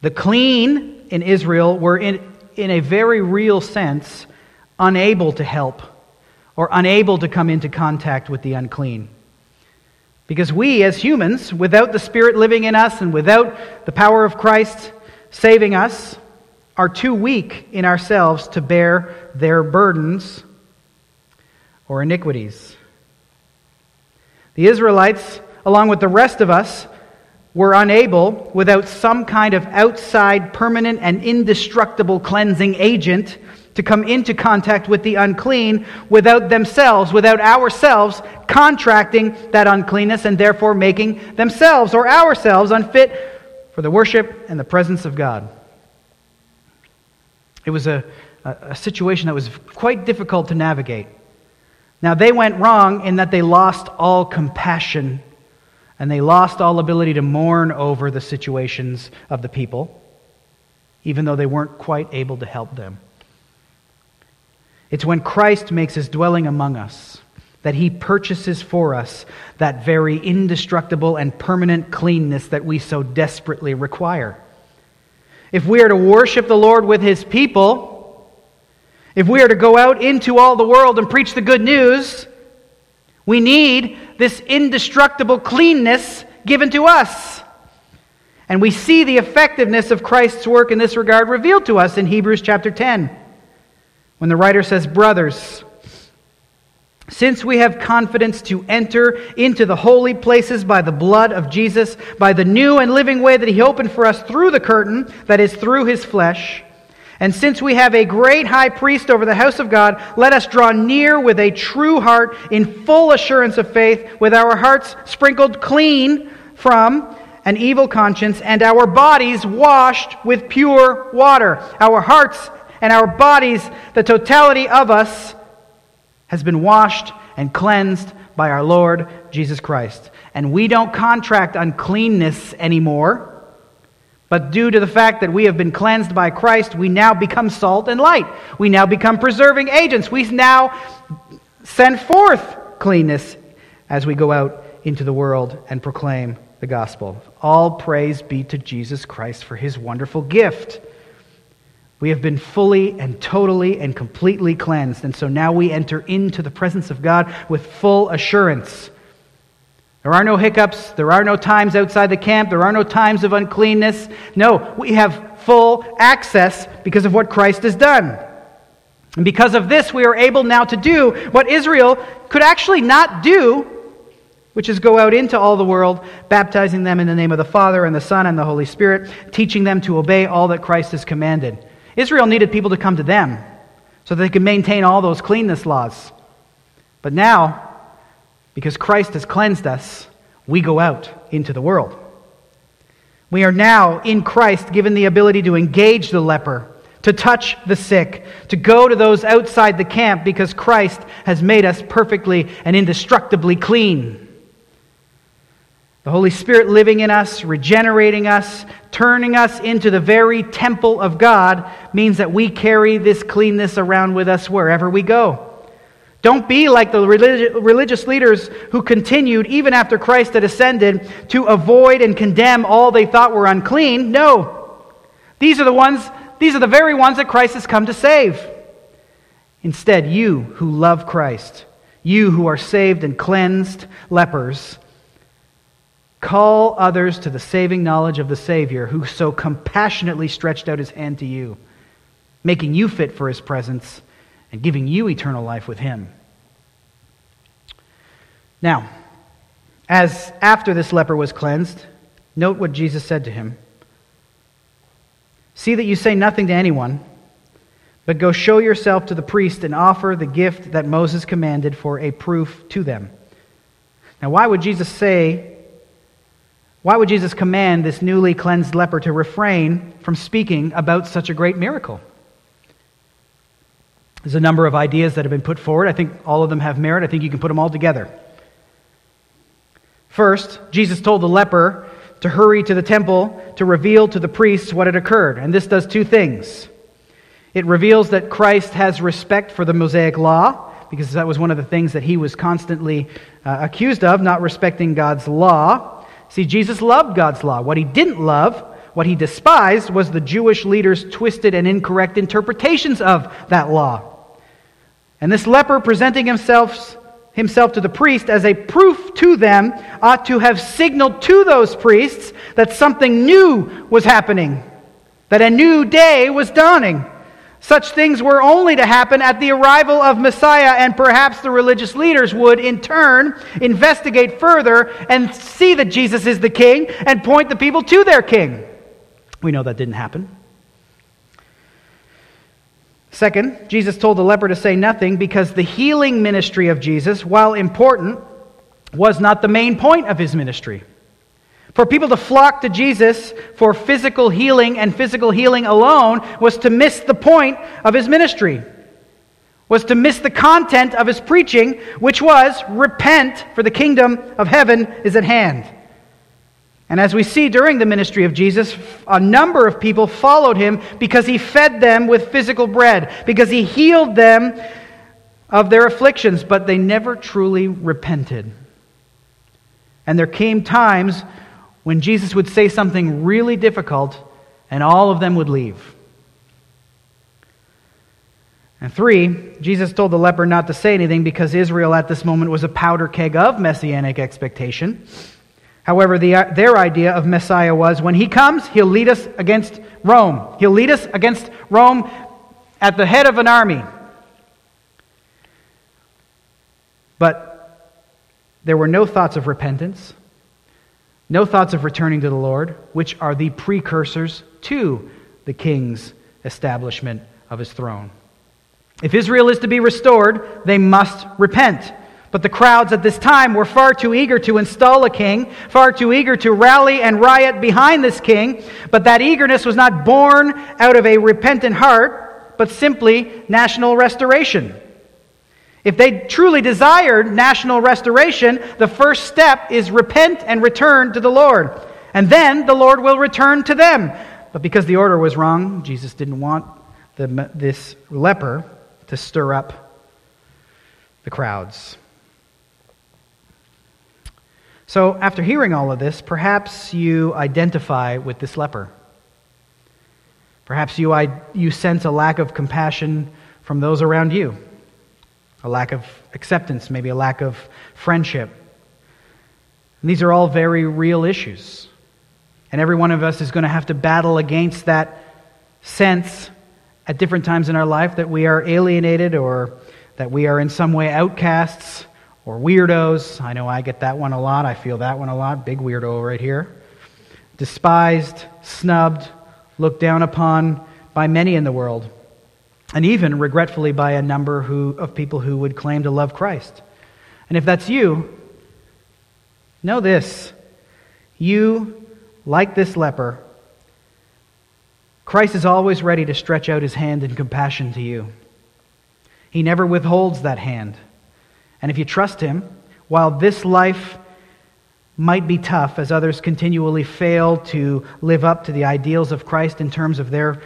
the clean in Israel were in, in a very real sense unable to help or unable to come into contact with the unclean. Because we as humans, without the Spirit living in us and without the power of Christ saving us, are too weak in ourselves to bear their burdens or iniquities. The Israelites, along with the rest of us, were unable, without some kind of outside, permanent, and indestructible cleansing agent, to come into contact with the unclean without themselves, without ourselves, contracting that uncleanness and therefore making themselves or ourselves unfit for the worship and the presence of God. It was a, a, a situation that was quite difficult to navigate. Now, they went wrong in that they lost all compassion and they lost all ability to mourn over the situations of the people, even though they weren't quite able to help them. It's when Christ makes his dwelling among us that he purchases for us that very indestructible and permanent cleanness that we so desperately require. If we are to worship the Lord with his people, if we are to go out into all the world and preach the good news, we need this indestructible cleanness given to us. And we see the effectiveness of Christ's work in this regard revealed to us in Hebrews chapter ten. When the writer says, "Brothers, since we have confidence to enter into the holy places by the blood of Jesus, by the new and living way that he opened for us through the curtain, that is, through his flesh, and since we have a great high priest over the house of God, let us draw near with a true heart in full assurance of faith, with our hearts sprinkled clean from an evil conscience and our bodies washed with pure water." Our hearts and our bodies, the totality of us, has been washed and cleansed by our Lord Jesus Christ. And we don't contract uncleanness anymore, but due to the fact that we have been cleansed by Christ, we now become salt and light. We now become preserving agents. We now send forth cleanness as we go out into the world and proclaim the gospel. All praise be to Jesus Christ for his wonderful gift. We have been fully and totally and completely cleansed, and so now we enter into the presence of God with full assurance. There are no hiccups. There are no times outside the camp. There are no times of uncleanness. No, we have full access because of what Christ has done. And because of this, we are able now to do what Israel could actually not do, which is go out into all the world, baptizing them in the name of the Father and the Son and the Holy Spirit, teaching them to obey all that Christ has commanded. Israel needed people to come to them so that they could maintain all those cleanness laws. But now, because Christ has cleansed us, we go out into the world. We are now in Christ given the ability to engage the leper, to touch the sick, to go to those outside the camp because Christ has made us perfectly and indestructibly clean. The Holy Spirit living in us, regenerating us, turning us into the very temple of God means that we carry this cleanness around with us wherever we go. Don't be like the religi- religious leaders who continued, even after Christ had ascended, to avoid and condemn all they thought were unclean. No. These are the ones, these are the very ones that Christ has come to save. Instead, you who love Christ, you who are saved and cleansed lepers, call others to the saving knowledge of the Savior who so compassionately stretched out his hand to you, making you fit for his presence and giving you eternal life with him. Now, as after this leper was cleansed, note what Jesus said to him. "See that you say nothing to anyone, but go show yourself to the priest and offer the gift that Moses commanded for a proof to them." Now, why would Jesus say... Why would Jesus command this newly cleansed leper to refrain from speaking about such a great miracle? There's a number of ideas that have been put forward. I think all of them have merit. I think you can put them all together. First, Jesus told the leper to hurry to the temple to reveal to the priests what had occurred. And this does two things. It reveals that Christ has respect for the Mosaic law, because that was one of the things that he was constantly uh, accused of, not respecting God's law. See, Jesus loved God's law. What he didn't love, what he despised, was the Jewish leaders' twisted and incorrect interpretations of that law. And this leper presenting himself himself to the priest as a proof to them ought to have signaled to those priests that something new was happening, that a new day was dawning. Such things were only to happen at the arrival of Messiah, and perhaps the religious leaders would, in turn, investigate further and see that Jesus is the king and point the people to their king. We know that didn't happen. Second, Jesus told the leper to say nothing because the healing ministry of Jesus, while important, was not the main point of his ministry. For people to flock to Jesus for physical healing and physical healing alone was to miss the point of his ministry, was to miss the content of his preaching, which was, repent, for the kingdom of heaven is at hand. And as we see during the ministry of Jesus, a number of people followed him because he fed them with physical bread, because he healed them of their afflictions, but they never truly repented. And there came times when Jesus would say something really difficult, and all of them would leave. And three, Jesus told the leper not to say anything because Israel at this moment was a powder keg of messianic expectation. However, the, their idea of Messiah was, when he comes, he'll lead us against Rome. He'll lead us against Rome at the head of an army. But there were no thoughts of repentance, no thoughts of returning to the Lord, which are the precursors to the king's establishment of his throne. If Israel is to be restored, they must repent. But the crowds at this time were far too eager to install a king, far too eager to rally and riot behind this king. But that eagerness was not born out of a repentant heart, but simply national restoration. If they truly desired national restoration, the first step is repent and return to the Lord. And then the Lord will return to them. But because the order was wrong, Jesus didn't want the, this leper to stir up the crowds. So after hearing all of this, perhaps you identify with this leper. Perhaps you, you sense a lack of compassion from those around you, a lack of acceptance, maybe a lack of friendship. And these are all very real issues. And every one of us is going to have to battle against that sense at different times in our life that we are alienated or that we are in some way outcasts. Or weirdos. I know I get that one a lot. I feel that one a lot. Big weirdo right here. Despised, snubbed, looked down upon by many in the world. And even, regretfully, by a number who, of people who would claim to love Christ. And if that's you, know this. You, like this leper, Christ is always ready to stretch out his hand in compassion to you. He never withholds that hand. And if you trust him, while this life might be tough as others continually fail to live up to the ideals of Christ in terms of their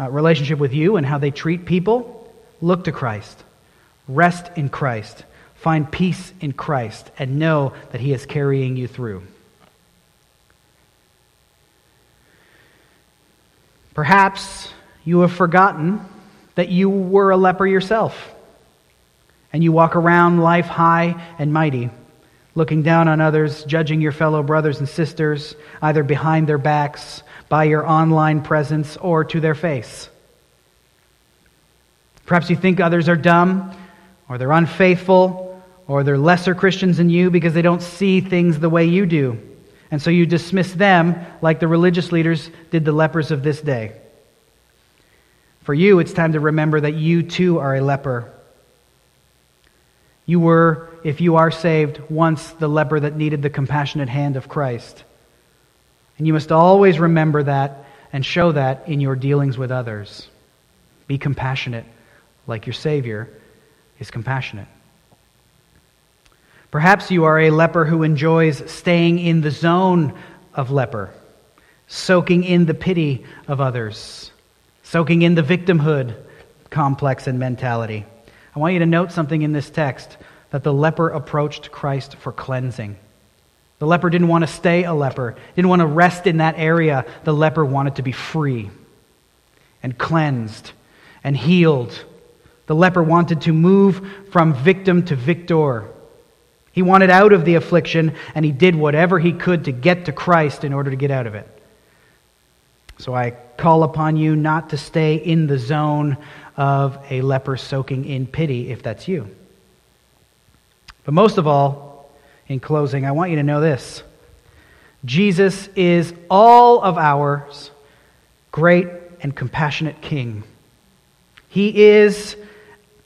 uh, relationship with you and how they treat people, look to Christ. Rest in Christ. Find peace in Christ and know that he is carrying you through. Perhaps you have forgotten that you were a leper yourself. And you walk around life high and mighty, looking down on others, judging your fellow brothers and sisters, either behind their backs, by your online presence, or to their face. Perhaps you think others are dumb, or they're unfaithful, or they're lesser Christians than you because they don't see things the way you do. And so you dismiss them like the religious leaders did the lepers of this day. For you, it's time to remember that you too are a leper. You were, if you are saved, once the leper that needed the compassionate hand of Christ. And you must always remember that and show that in your dealings with others. Be compassionate, like your Savior is compassionate. Perhaps you are a leper who enjoys staying in the zone of leper, soaking in the pity of others, soaking in the victimhood complex and mentality. I want you to note something in this text, that the leper approached Christ for cleansing. The leper didn't want to stay a leper, didn't want to rest in that area. The leper wanted to be free and cleansed and healed. The leper wanted to move from victim to victor. He wanted out of the affliction, and he did whatever he could to get to Christ in order to get out of it. So I call upon you not to stay in the zone of a leper soaking in pity, if that's you. But most of all, in closing, I want you to know this. Jesus is all of ours, great and compassionate King. He is,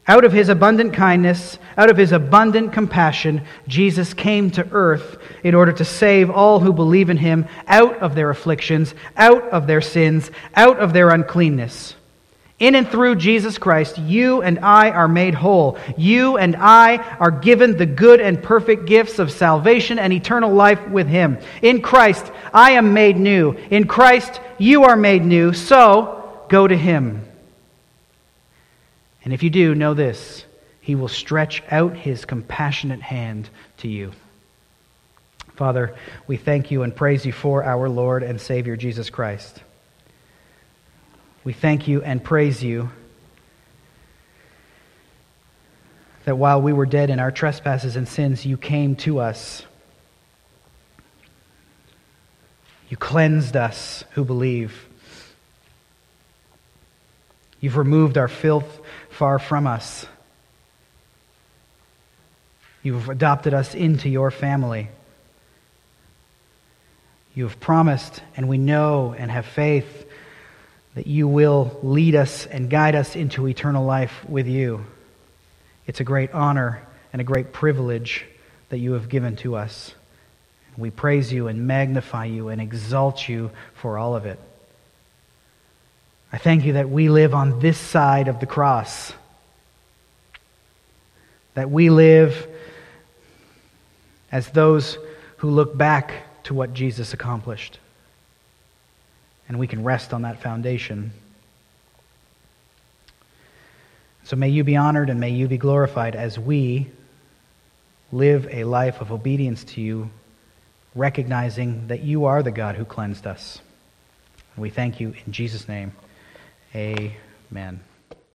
out of his abundant kindness, out of his abundant compassion, Jesus came to earth in order to save all who believe in him out of their afflictions, out of their sins, out of their uncleanness. In and through Jesus Christ, you and I are made whole. You and I are given the good and perfect gifts of salvation and eternal life with him. In Christ, I am made new. In Christ, you are made new. So, go to him. And if you do, know this, he will stretch out his compassionate hand to you. Father, we thank you and praise you for our Lord and Savior Jesus Christ. We thank you and praise you that while we were dead in our trespasses and sins, you came to us. You cleansed us who believe. You've removed our filth far from us. You've adopted us into your family. You have promised, and we know and have faith that you will lead us and guide us into eternal life with you. It's a great honor and a great privilege that you have given to us. We praise you and magnify you and exalt you for all of it. I thank you that we live on this side of the cross. That we live as those who look back to what Jesus accomplished. And we can rest on that foundation. So may you be honored and may you be glorified as we live a life of obedience to you, recognizing that you are the God who cleansed us. And we thank you in Jesus' name. Amen.